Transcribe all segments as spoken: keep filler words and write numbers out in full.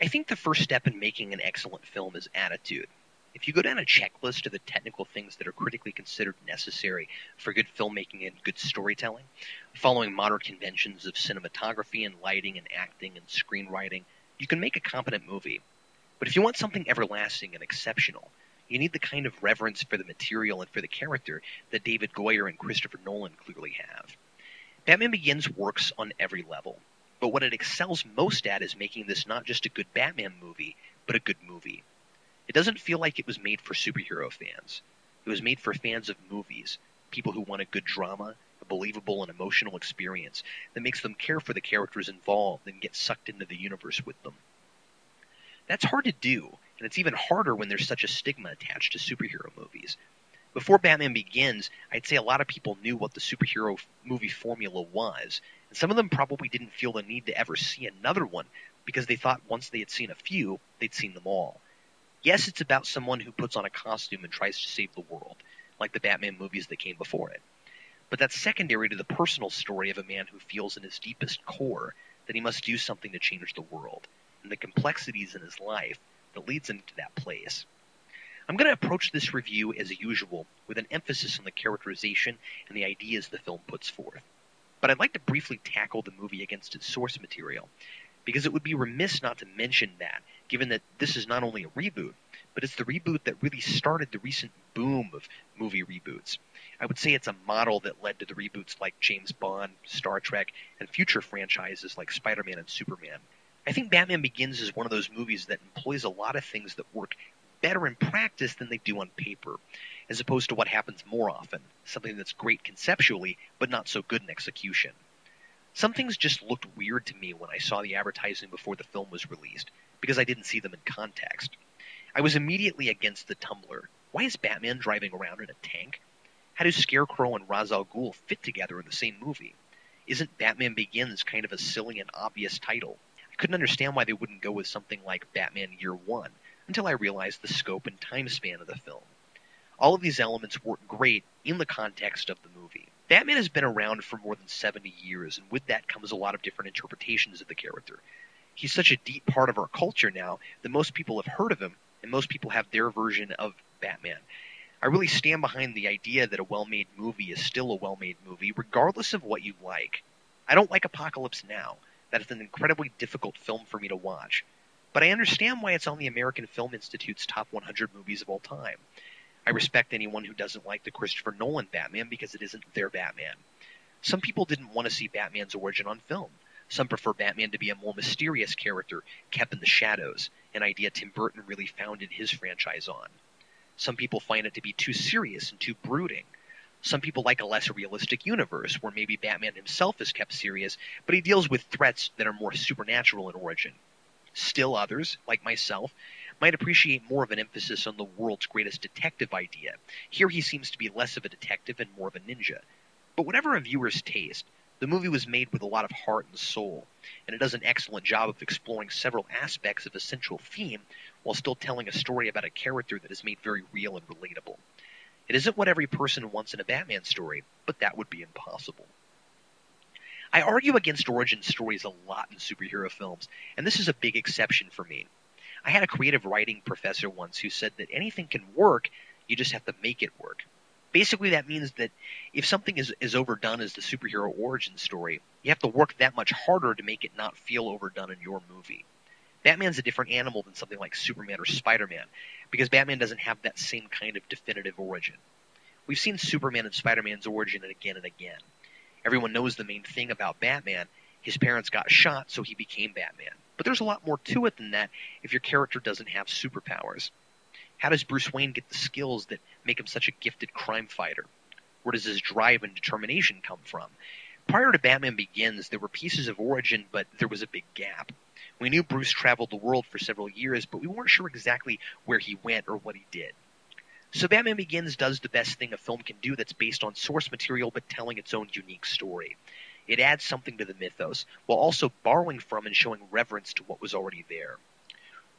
I think the first step in making an excellent film is attitude. If you go down a checklist of the technical things that are critically considered necessary for good filmmaking and good storytelling, following modern conventions of cinematography and lighting and acting and screenwriting, you can make a competent movie. But if you want something everlasting and exceptional, you need the kind of reverence for the material and for the character that David Goyer and Christopher Nolan clearly have. Batman Begins works on every level, but what it excels most at is making this not just a good Batman movie, but a good movie. It doesn't feel like it was made for superhero fans. It was made for fans of movies, people who want a good drama, a believable and emotional experience that makes them care for the characters involved and get sucked into the universe with them. That's hard to do, and it's even harder when there's such a stigma attached to superhero movies. Before Batman Begins, I'd say a lot of people knew what the superhero movie formula was, and some of them probably didn't feel the need to ever see another one because they thought once they had seen a few, they'd seen them all. Yes, it's about someone who puts on a costume and tries to save the world, like the Batman movies that came before it. But that's secondary to the personal story of a man who feels in his deepest core that he must do something to change the world, and the complexities in his life that leads him to that place. I'm going to approach this review, as usual, with an emphasis on the characterization and the ideas the film puts forth. But I'd like to briefly tackle the movie against its source material, because it would be remiss not to mention that, given that this is not only a reboot, but it's the reboot that really started the recent boom of movie reboots. I would say it's a model that led to the reboots like James Bond, Star Trek, and future franchises like Spider-Man and Superman. I think Batman Begins is one of those movies that employs a lot of things that work better in practice than they do on paper, as opposed to what happens more often, something that's great conceptually, but not so good in execution. Some things just looked weird to me when I saw the advertising before the film was released, because I didn't see them in context. I was immediately against the Tumbler. Why is Batman driving around in a tank? How do Scarecrow and Ra's al Ghul fit together in the same movie? Isn't Batman Begins kind of a silly and obvious title? I couldn't understand why they wouldn't go with something like Batman Year One, until I realized the scope and time span of the film. All of these elements work great in the context of the movie. Batman has been around for more than seventy years, and with that comes a lot of different interpretations of the character. He's such a deep part of our culture now that most people have heard of him, and most people have their version of Batman. I really stand behind the idea that a well-made movie is still a well-made movie, regardless of what you like. I don't like Apocalypse Now. That is an incredibly difficult film for me to watch. But I understand why it's on the American Film Institute's top one hundred movies of all time. I respect anyone who doesn't like the Christopher Nolan Batman because it isn't their Batman. Some people didn't want to see Batman's origin on film. Some prefer Batman to be a more mysterious character, kept in the shadows, an idea Tim Burton really founded his franchise on. Some people find it to be too serious and too brooding. Some people like a less realistic universe, where maybe Batman himself is kept serious, but he deals with threats that are more supernatural in origin. Still others, like myself, might appreciate more of an emphasis on the world's greatest detective idea. Here he seems to be less of a detective and more of a ninja. But whatever a viewer's taste, the movie was made with a lot of heart and soul, and it does an excellent job of exploring several aspects of a central theme while still telling a story about a character that is made very real and relatable. It isn't what every person wants in a Batman story, but that would be impossible. I argue against origin stories a lot in superhero films, and this is a big exception for me. I had a creative writing professor once who said that anything can work, you just have to make it work. Basically, that means that if something is as overdone as the superhero origin story, you have to work that much harder to make it not feel overdone in your movie. Batman's a different animal than something like Superman or Spider-Man, because Batman doesn't have that same kind of definitive origin. We've seen Superman and Spider-Man's origin again and again. Everyone knows the main thing about Batman. His parents got shot, so he became Batman. But there's a lot more to it than that if your character doesn't have superpowers. How does Bruce Wayne get the skills that make him such a gifted crime fighter? Where does his drive and determination come from? Prior to Batman Begins, there were pieces of origin, but there was a big gap. We knew Bruce traveled the world for several years, but we weren't sure exactly where he went or what he did. So Batman Begins does the best thing a film can do that's based on source material but telling its own unique story. It adds something to the mythos, while also borrowing from and showing reverence to what was already there.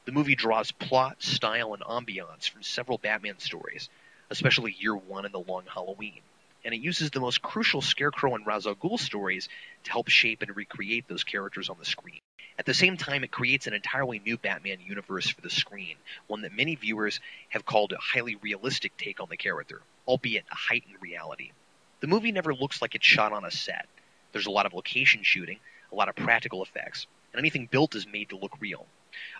The movie draws plot, style, and ambiance from several Batman stories, especially Year One and The Long Halloween, and it uses the most crucial Scarecrow and Ra's al Ghul stories to help shape and recreate those characters on the screen. At the same time, it creates an entirely new Batman universe for the screen, one that many viewers have called a highly realistic take on the character, albeit a heightened reality. The movie never looks like it's shot on a set. There's a lot of location shooting, a lot of practical effects, and anything built is made to look real.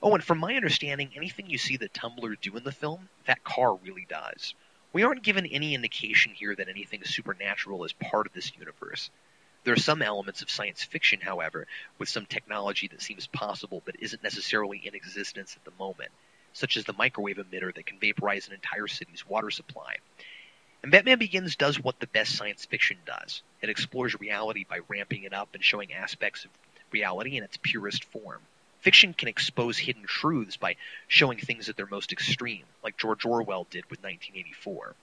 Oh, and from my understanding, anything you see that Tumbler do in the film, that car really does. We aren't given any indication here that anything supernatural is part of this universe. There are some elements of science fiction, however, with some technology that seems possible but isn't necessarily in existence at the moment, such as the microwave emitter that can vaporize an entire city's water supply. And Batman Begins does what the best science fiction does. It explores reality by ramping it up and showing aspects of reality in its purest form. Fiction can expose hidden truths by showing things at their most extreme, like George Orwell did with nineteen eighty-four.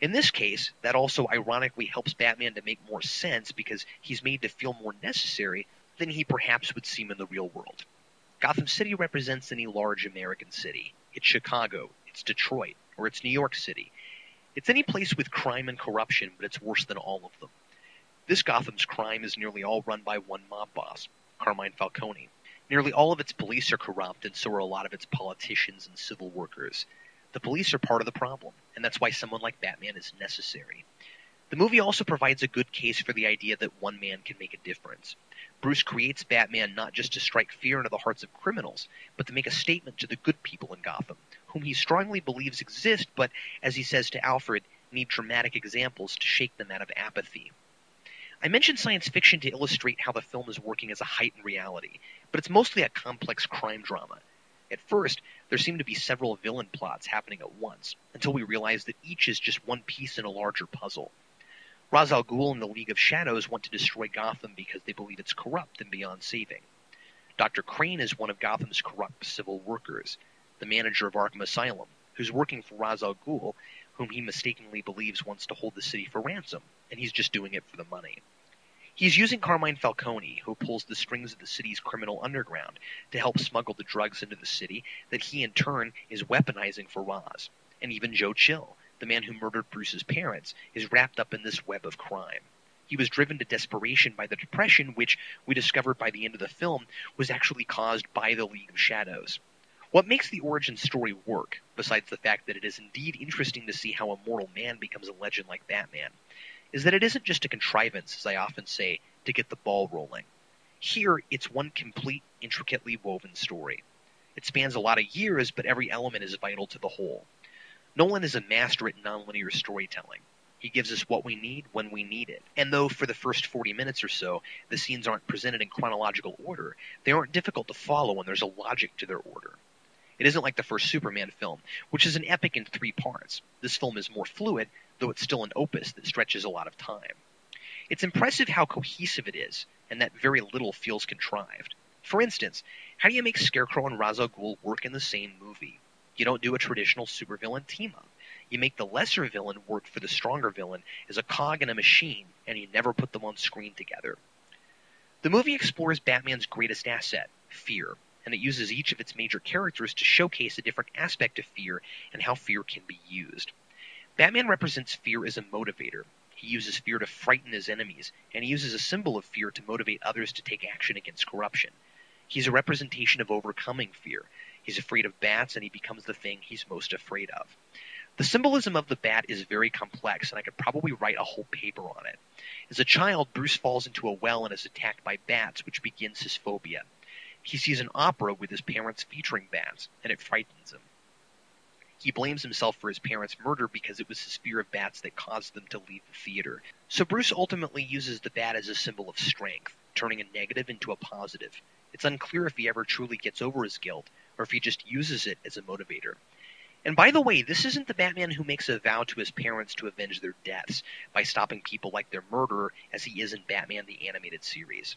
In this case, that also ironically helps Batman to make more sense because he's made to feel more necessary than he perhaps would seem in the real world. Gotham City represents any large American city. It's Chicago, it's Detroit, or it's New York City. It's any place with crime and corruption, but it's worse than all of them. This Gotham's crime is nearly all run by one mob boss, Carmine Falcone. Nearly all of its police are corrupt, and so are a lot of its politicians and civil workers. The police are part of the problem, and that's why someone like Batman is necessary. The movie also provides a good case for the idea that one man can make a difference. Bruce creates Batman not just to strike fear into the hearts of criminals, but to make a statement to the good people in Gotham, whom he strongly believes exist, but, as he says to Alfred, need dramatic examples to shake them out of apathy. I mentioned science fiction to illustrate how the film is working as a heightened reality, but it's mostly a complex crime drama. At first, there seem to be several villain plots happening at once, until we realize that each is just one piece in a larger puzzle. Ra's al Ghul and the League of Shadows want to destroy Gotham because they believe it's corrupt and beyond saving. Doctor Crane is one of Gotham's corrupt civil workers, the manager of Arkham Asylum, who's working for Ra's al Ghul, whom he mistakenly believes wants to hold the city for ransom, and he's just doing it for the money. He's using Carmine Falcone, who pulls the strings of the city's criminal underground, to help smuggle the drugs into the city that he in turn is weaponizing for Ra's. And even Joe Chill, the man who murdered Bruce's parents, is wrapped up in this web of crime. He was driven to desperation by the Depression, which we discovered by the end of the film was actually caused by the League of Shadows. What makes the origin story work, besides the fact that it is indeed interesting to see how a mortal man becomes a legend like Batman, is that it isn't just a contrivance, as I often say, to get the ball rolling. Here, it's one complete, intricately woven story. It spans a lot of years, but every element is vital to the whole. Nolan is a master at nonlinear storytelling. He gives us what we need when we need it. And though for the first forty minutes or so, the scenes aren't presented in chronological order, they aren't difficult to follow and there's a logic to their order. It isn't like the first Superman film, which is an epic in three parts. This film is more fluid, though it's still an opus that stretches a lot of time. It's impressive how cohesive it is, and that very little feels contrived. For instance, how do you make Scarecrow and Ra's al Ghul work in the same movie? You don't do a traditional supervillain team-up. You make the lesser villain work for the stronger villain as a cog in a machine, and you never put them on screen together. The movie explores Batman's greatest asset, fear, and it uses each of its major characters to showcase a different aspect of fear and how fear can be used. Batman represents fear as a motivator. He uses fear to frighten his enemies, and he uses a symbol of fear to motivate others to take action against corruption. He's a representation of overcoming fear. He's afraid of bats, and he becomes the thing he's most afraid of. The symbolism of the bat is very complex, and I could probably write a whole paper on it. As a child, Bruce falls into a well and is attacked by bats, which begins his phobia. He sees an opera with his parents featuring bats, and it frightens him. He blames himself for his parents' murder because it was his fear of bats that caused them to leave the theater. So Bruce ultimately uses the bat as a symbol of strength, turning a negative into a positive. It's unclear if he ever truly gets over his guilt, or if he just uses it as a motivator. And by the way, this isn't the Batman who makes a vow to his parents to avenge their deaths by stopping people like their murderer, as he is in Batman the Animated Series.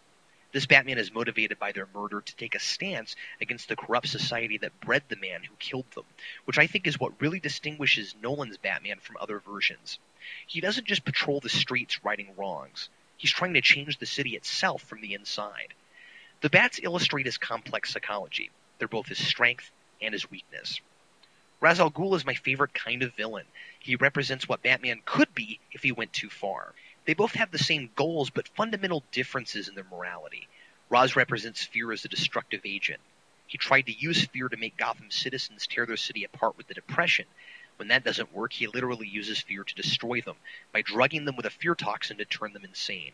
This Batman is motivated by their murder to take a stance against the corrupt society that bred the man who killed them, which I think is what really distinguishes Nolan's Batman from other versions. He doesn't just patrol the streets righting wrongs. He's trying to change the city itself from the inside. The bats illustrate his complex psychology. They're both his strength and his weakness. Ra's al Ghul is my favorite kind of villain. He represents what Batman could be if he went too far. They both have the same goals, but fundamental differences in their morality. Ra's represents fear as a destructive agent. He tried to use fear to make Gotham citizens tear their city apart with the Depression. When that doesn't work, he literally uses fear to destroy them, by drugging them with a fear toxin to turn them insane.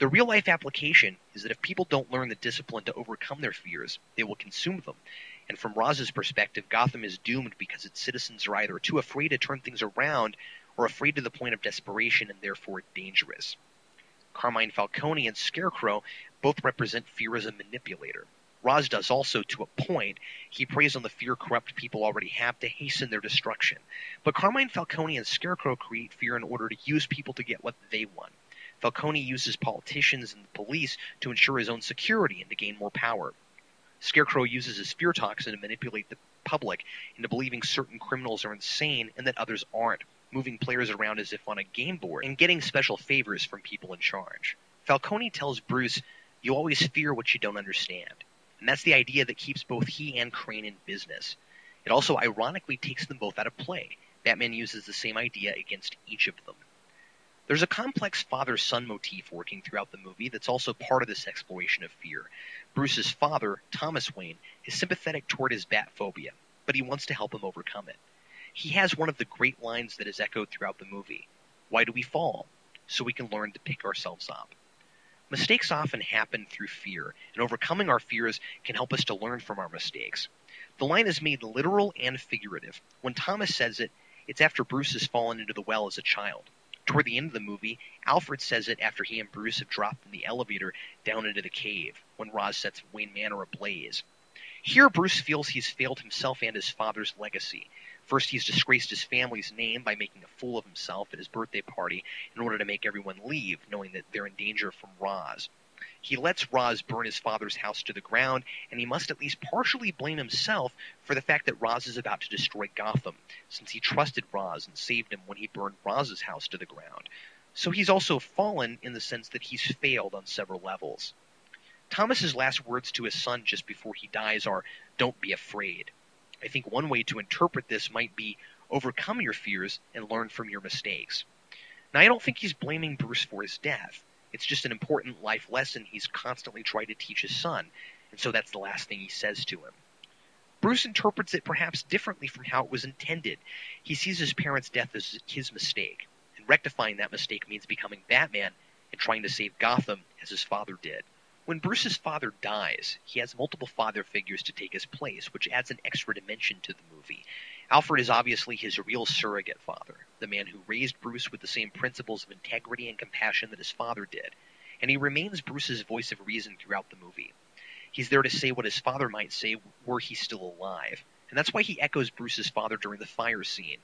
The real-life application is that if people don't learn the discipline to overcome their fears, they will consume them. And from Raz's perspective, Gotham is doomed because its citizens are either too afraid to turn things around or afraid to the point of desperation and therefore dangerous. Carmine Falcone and Scarecrow both represent fear as a manipulator. Ra's does also, to a point. He preys on the fear corrupt people already have to hasten their destruction. But Carmine Falcone and Scarecrow create fear in order to use people to get what they want. Falcone uses politicians and the police to ensure his own security and to gain more power. Scarecrow uses his fear toxin to manipulate the public into believing certain criminals are insane and that others aren't, moving players around as if on a game board and getting special favors from people in charge. Falcone tells Bruce, "You always fear what you don't understand." And that's the idea that keeps both he and Crane in business. It also ironically takes them both out of play. Batman uses the same idea against each of them. There's a complex father-son motif working throughout the movie that's also part of this exploration of fear. Bruce's father, Thomas Wayne, is sympathetic toward his bat phobia, but he wants to help him overcome it. He has one of the great lines that is echoed throughout the movie. "Why do we fall? So we can learn to pick ourselves up." Mistakes often happen through fear, and overcoming our fears can help us to learn from our mistakes. The line is made literal and figurative. When Thomas says it, it's after Bruce has fallen into the well as a child. Toward the end of the movie, Alfred says it after he and Bruce have dropped in the elevator down into the cave, when Ra's sets Wayne Manor ablaze. Here, Bruce feels he's failed himself and his father's legacy. First, he's disgraced his family's name by making a fool of himself at his birthday party in order to make everyone leave, knowing that they're in danger from Ra's. He lets Ra's burn his father's house to the ground, and he must at least partially blame himself for the fact that Ra's is about to destroy Gotham, since he trusted Ra's and saved him when he burned Raz's house to the ground. So he's also fallen in the sense that he's failed on several levels. Thomas's last words to his son just before he dies are, "Don't be afraid." I think one way to interpret this might be, overcome your fears and learn from your mistakes. Now, I don't think he's blaming Bruce for his death. It's just an important life lesson he's constantly tried to teach his son, and so that's the last thing he says to him. Bruce interprets it perhaps differently from how it was intended. He sees his parents' death as his mistake, and rectifying that mistake means becoming Batman and trying to save Gotham as his father did. When Bruce's father dies, he has multiple father figures to take his place, which adds an extra dimension to the movie. Alfred is obviously his real surrogate father, the man who raised Bruce with the same principles of integrity and compassion that his father did, and he remains Bruce's voice of reason throughout the movie. He's there to say what his father might say were he still alive, and that's why he echoes Bruce's father during the fire scene.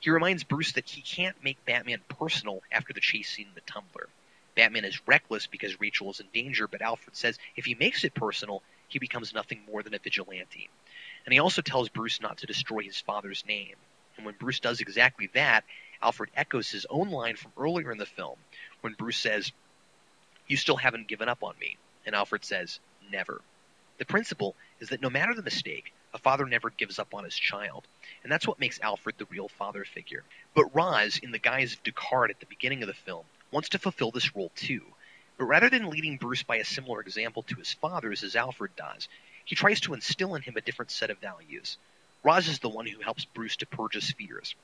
He reminds Bruce that he can't make Batman personal after the chase scene in the Tumbler. Batman is reckless because Rachel is in danger, but Alfred says if he makes it personal, he becomes nothing more than a vigilante. And he also tells Bruce not to destroy his father's name. And when Bruce does exactly that, Alfred echoes his own line from earlier in the film, when Bruce says, "You still haven't given up on me." And Alfred says, "Never." The principle is that no matter the mistake, a father never gives up on his child, and that's what makes Alfred the real father figure. But Ra's, in the guise of Descartes at the beginning of the film, wants to fulfill this role too, but rather than leading Bruce by a similar example to his father's as Alfred does, he tries to instill in him a different set of values. Ra's is the one who helps Bruce to purge his fears.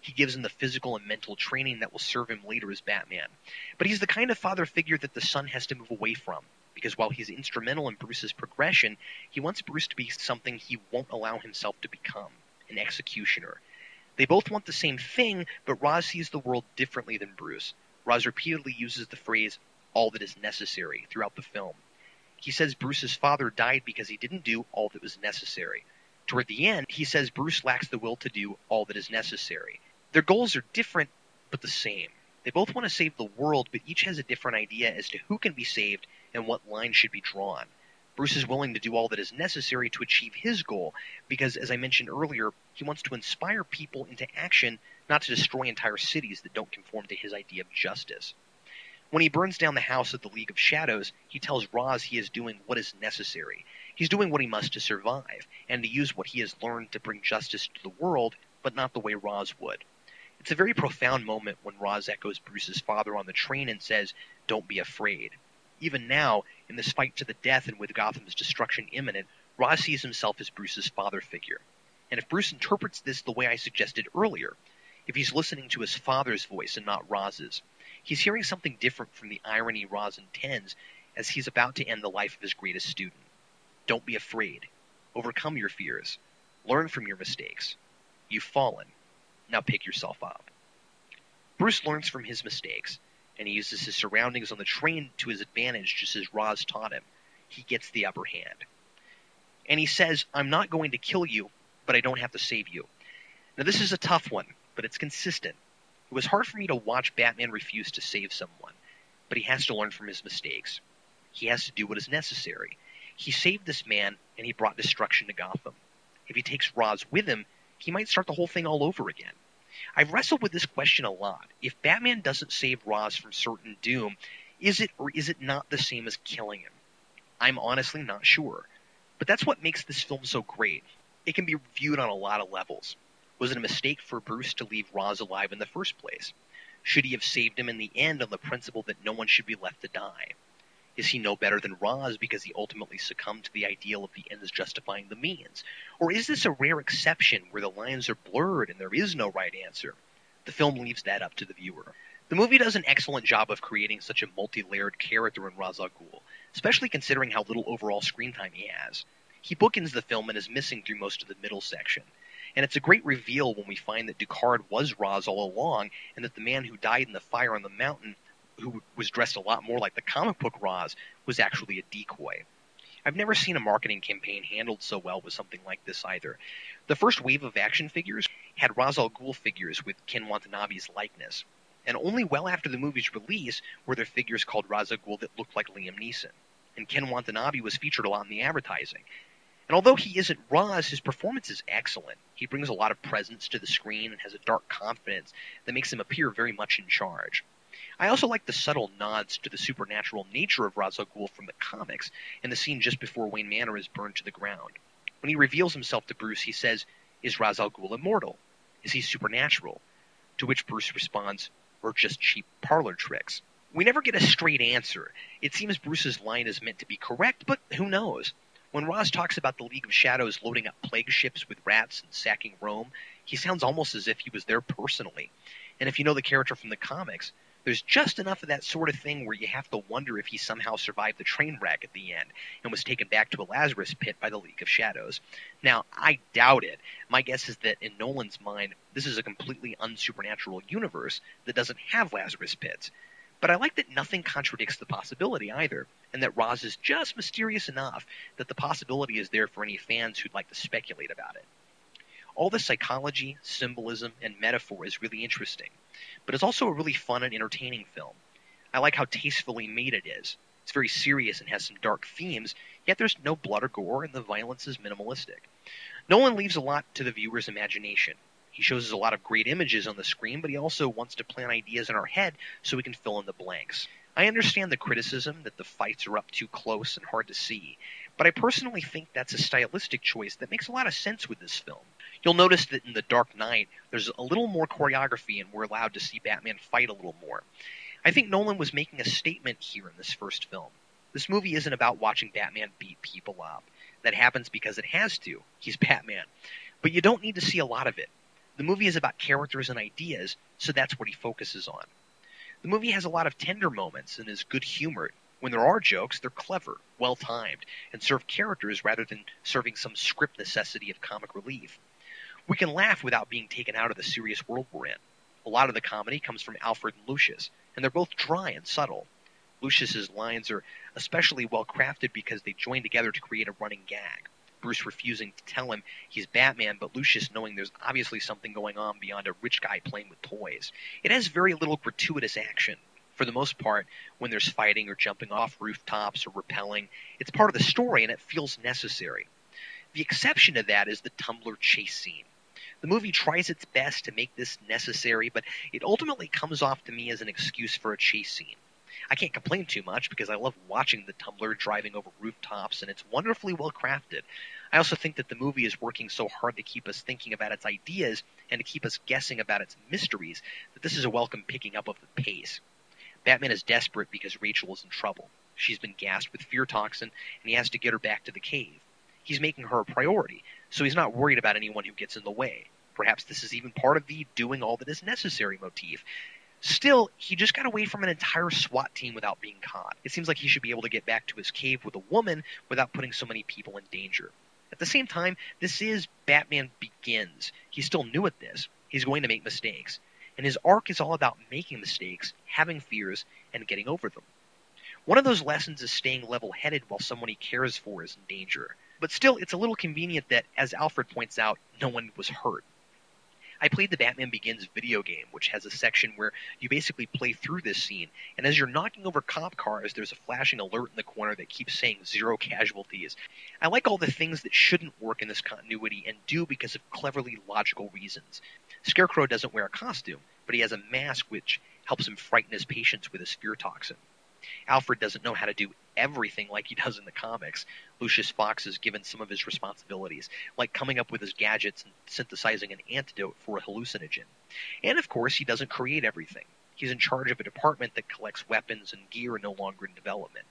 He gives him the physical and mental training that will serve him later as Batman, but he's the kind of father figure that the son has to move away from, because while he's instrumental in Bruce's progression, he wants Bruce to be something he won't allow himself to become, an executioner. They both want the same thing, but Ra's sees the world differently than Bruce. Ra's repeatedly uses the phrase, "all that is necessary," throughout the film. He says Bruce's father died because he didn't do all that was necessary. Toward the end, he says Bruce lacks the will to do all that is necessary. Their goals are different, but the same. They both want to save the world, but each has a different idea as to who can be saved and what line should be drawn. Bruce is willing to do all that is necessary to achieve his goal, because, as I mentioned earlier, he wants to inspire people into action, not to destroy entire cities that don't conform to his idea of justice. When he burns down the house of the League of Shadows, he tells Ra's he is doing what is necessary. He's doing what he must to survive, and to use what he has learned to bring justice to the world, but not the way Ra's would. It's a very profound moment when Ra's echoes Bruce's father on the train and says, "Don't be afraid." Even now, in this fight to the death and with Gotham's destruction imminent, Ra's sees himself as Bruce's father figure. And if Bruce interprets this the way I suggested earlier, if he's listening to his father's voice and not Raz's, he's hearing something different from the irony Ra's intends as he's about to end the life of his greatest student. Don't be afraid. Overcome your fears. Learn from your mistakes. You've fallen. Now pick yourself up. Bruce learns from his mistakes, and he uses his surroundings on the train to his advantage just as Ra's taught him. He gets the upper hand. And he says, "I'm not going to kill you, but I don't have to save you." Now this is a tough one, but it's consistent. It was hard for me to watch Batman refuse to save someone, but he has to learn from his mistakes. He has to do what is necessary. He saved this man, and he brought destruction to Gotham. If he takes Ra's with him, he might start the whole thing all over again. I've wrestled with this question a lot. If Batman doesn't save Ra's from certain doom, is it or is it not the same as killing him? I'm honestly not sure. But that's what makes this film so great. It can be viewed on a lot of levels. Was it a mistake for Bruce to leave Ra's alive in the first place? Should he have saved him in the end on the principle that no one should be left to die? Is he no better than Ra's because he ultimately succumbed to the ideal of the ends justifying the means? Or is this a rare exception where the lines are blurred and there is no right answer? The film leaves that up to the viewer. The movie does an excellent job of creating such a multi-layered character in Ra's al Ghul, especially considering how little overall screen time he has. He bookends the film and is missing through most of the middle section. And it's a great reveal when we find that Ducard was Ra's all along, and that the man who died in the fire on the mountain, who was dressed a lot more like the comic book Ra's, was actually a decoy. I've never seen a marketing campaign handled so well with something like this either. The first wave of action figures had Ra's al Ghul figures with Ken Watanabe's likeness, and only well after the movie's release were there figures called Ra's al Ghul that looked like Liam Neeson, and Ken Watanabe was featured a lot in the advertising. And although he isn't Ra's, his performance is excellent. He brings a lot of presence to the screen and has a dark confidence that makes him appear very much in charge. I also like the subtle nods to the supernatural nature of Ra's al Ghul from the comics and the scene just before Wayne Manor is burned to the ground. When he reveals himself to Bruce, he says, "Is Ra's al Ghul immortal? Is he supernatural?" To which Bruce responds, "Or just cheap parlor tricks." We never get a straight answer. It seems Bruce's line is meant to be correct, but who knows? When Ra's talks about the League of Shadows loading up plague ships with rats and sacking Rome, he sounds almost as if he was there personally. And if you know the character from the comics, there's just enough of that sort of thing where you have to wonder if he somehow survived the train wreck at the end and was taken back to a Lazarus pit by the League of Shadows. Now, I doubt it. My guess is that in Nolan's mind, this is a completely unsupernatural universe that doesn't have Lazarus pits. But I like that nothing contradicts the possibility either, and that Ra's is just mysterious enough that the possibility is there for any fans who'd like to speculate about it. All the psychology, symbolism, and metaphor is really interesting, but it's also a really fun and entertaining film. I like how tastefully made it is. It's very serious and has some dark themes, yet there's no blood or gore, and the violence is minimalistic. Nolan leaves a lot to the viewer's imagination. He shows us a lot of great images on the screen, but he also wants to plant ideas in our head so we can fill in the blanks. I understand the criticism that the fights are up too close and hard to see, but I personally think that's a stylistic choice that makes a lot of sense with this film. You'll notice that in The Dark Knight, there's a little more choreography and we're allowed to see Batman fight a little more. I think Nolan was making a statement here in this first film. This movie isn't about watching Batman beat people up. That happens because it has to. He's Batman. But you don't need to see a lot of it. The movie is about characters and ideas, so that's what he focuses on. The movie has a lot of tender moments and is good-humored. When there are jokes, they're clever, well-timed, and serve characters rather than serving some script necessity of comic relief. We can laugh without being taken out of the serious world we're in. A lot of the comedy comes from Alfred and Lucius, and they're both dry and subtle. Lucius's lines are especially well-crafted because they join together to create a running gag. Bruce refusing to tell him he's Batman, but Lucius knowing there's obviously something going on beyond a rich guy playing with toys. It has very little gratuitous action. For the most part, when there's fighting or jumping off rooftops or rappelling, it's part of the story and it feels necessary. The exception to that is the Tumbler chase scene. The movie tries its best to make this necessary, but it ultimately comes off to me as an excuse for a chase scene. I can't complain too much because I love watching the Tumbler driving over rooftops, and it's wonderfully well crafted. I also think that the movie is working so hard to keep us thinking about its ideas and to keep us guessing about its mysteries that this is a welcome picking up of the pace. Batman is desperate because Rachel is in trouble. She's been gassed with fear toxin, and he has to get her back to the cave. He's making her a priority, so he's not worried about anyone who gets in the way. Perhaps this is even part of the doing all that is necessary motif. Still, he just got away from an entire SWAT team without being caught. It seems like he should be able to get back to his cave with a woman without putting so many people in danger. At the same time, this is Batman Begins. He's still new at this. He's going to make mistakes. And his arc is all about making mistakes, having fears, and getting over them. One of those lessons is staying level-headed while someone he cares for is in danger. But still, it's a little convenient that, as Alfred points out, no one was hurt. I played the Batman Begins video game, which has a section where you basically play through this scene, and as you're knocking over cop cars, there's a flashing alert in the corner that keeps saying zero casualties. I like all the things that shouldn't work in this continuity and do because of cleverly logical reasons. Scarecrow doesn't wear a costume, but he has a mask which helps him frighten his patients with his fear toxin. Alfred doesn't know how to do everything like he does in the comics. Lucius Fox is given some of his responsibilities, like coming up with his gadgets and synthesizing an antidote for a hallucinogen. And of course, he doesn't create everything. He's in charge of a department that collects weapons and gear no longer in development.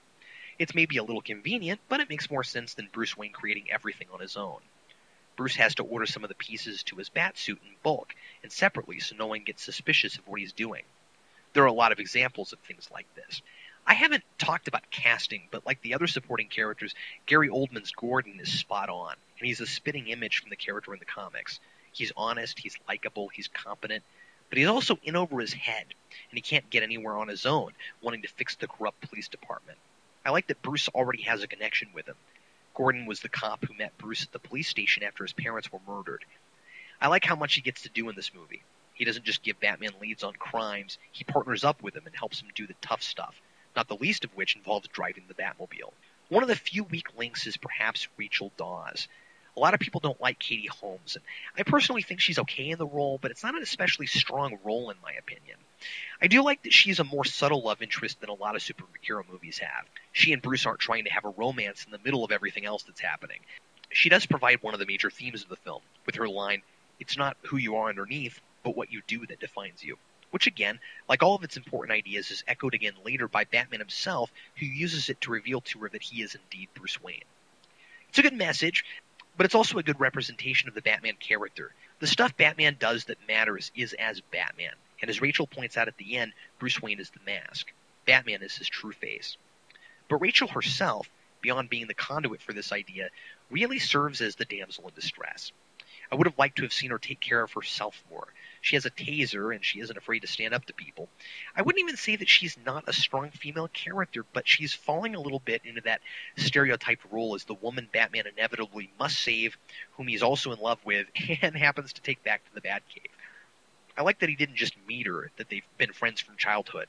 It's maybe a little convenient, but it makes more sense than Bruce Wayne creating everything on his own. Bruce has to order some of the pieces to his batsuit in bulk and separately so no one gets suspicious of what he's doing. There are a lot of examples of things like this. I haven't talked about casting, but like the other supporting characters, Gary Oldman's Gordon is spot on, and he's a spitting image from the character in the comics. He's honest, he's likable, he's competent, but he's also in over his head, and he can't get anywhere on his own, wanting to fix the corrupt police department. I like that Bruce already has a connection with him. Gordon was the cop who met Bruce at the police station after his parents were murdered. I like how much he gets to do in this movie. He doesn't just give Batman leads on crimes, he partners up with him and helps him do the tough stuff. Not the least of which involves driving the Batmobile. One of the few weak links is perhaps Rachel Dawes. A lot of people don't like Katie Holmes, and I personally think she's okay in the role, but it's not an especially strong role in my opinion. I do like that she's a more subtle love interest than a lot of superhero movies have. She and Bruce aren't trying to have a romance in the middle of everything else that's happening. She does provide one of the major themes of the film, with her line, "It's not who you are underneath, but what you do that defines you." Which again, like all of its important ideas, is echoed again later by Batman himself, who uses it to reveal to her that he is indeed Bruce Wayne. It's a good message, but it's also a good representation of the Batman character. The stuff Batman does that matters is as Batman, and as Rachel points out at the end, Bruce Wayne is the mask. Batman is his true face. But Rachel herself, beyond being the conduit for this idea, really serves as the damsel in distress. I would have liked to have seen her take care of herself more. She has a taser, and she isn't afraid to stand up to people. I wouldn't even say that she's not a strong female character, but she's falling a little bit into that stereotyped role as the woman Batman inevitably must save, whom he's also in love with, and happens to take back to the Batcave. I like that he didn't just meet her, that they've been friends from childhood.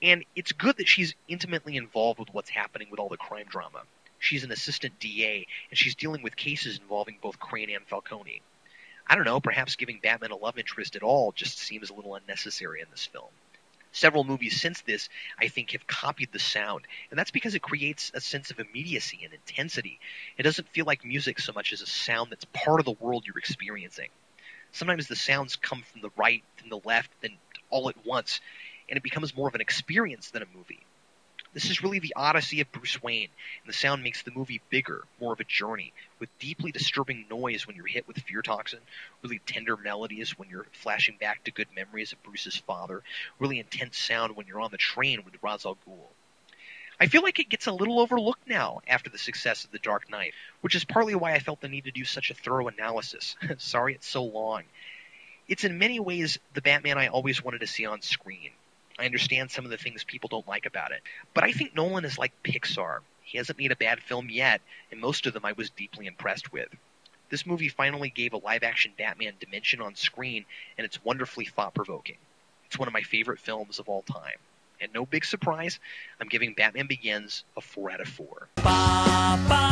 And it's good that she's intimately involved with what's happening with all the crime drama. She's an assistant D A, and she's dealing with cases involving both Crane and Falcone. I don't know, perhaps giving Batman a love interest at all just seems a little unnecessary in this film. Several movies since this, I think, have copied the sound, and that's because it creates a sense of immediacy and intensity. It doesn't feel like music so much as a sound that's part of the world you're experiencing. Sometimes the sounds come from the right, then the left, then all at once, and it becomes more of an experience than a movie. This is really the odyssey of Bruce Wayne, and the sound makes the movie bigger, more of a journey, with deeply disturbing noise when you're hit with fear toxin, really tender melodies when you're flashing back to good memories of Bruce's father, really intense sound when you're on the train with Ra's al Ghul. I feel like it gets a little overlooked now after the success of The Dark Knight, which is partly why I felt the need to do such a thorough analysis. Sorry it's so long. It's in many ways the Batman I always wanted to see on screen. I understand some of the things people don't like about it, but I think Nolan is like Pixar. He hasn't made a bad film yet, and most of them I was deeply impressed with. This movie finally gave a live-action Batman dimension on screen, and it's wonderfully thought-provoking. It's one of my favorite films of all time. And no big surprise, I'm giving Batman Begins a four out of four. Ba, ba.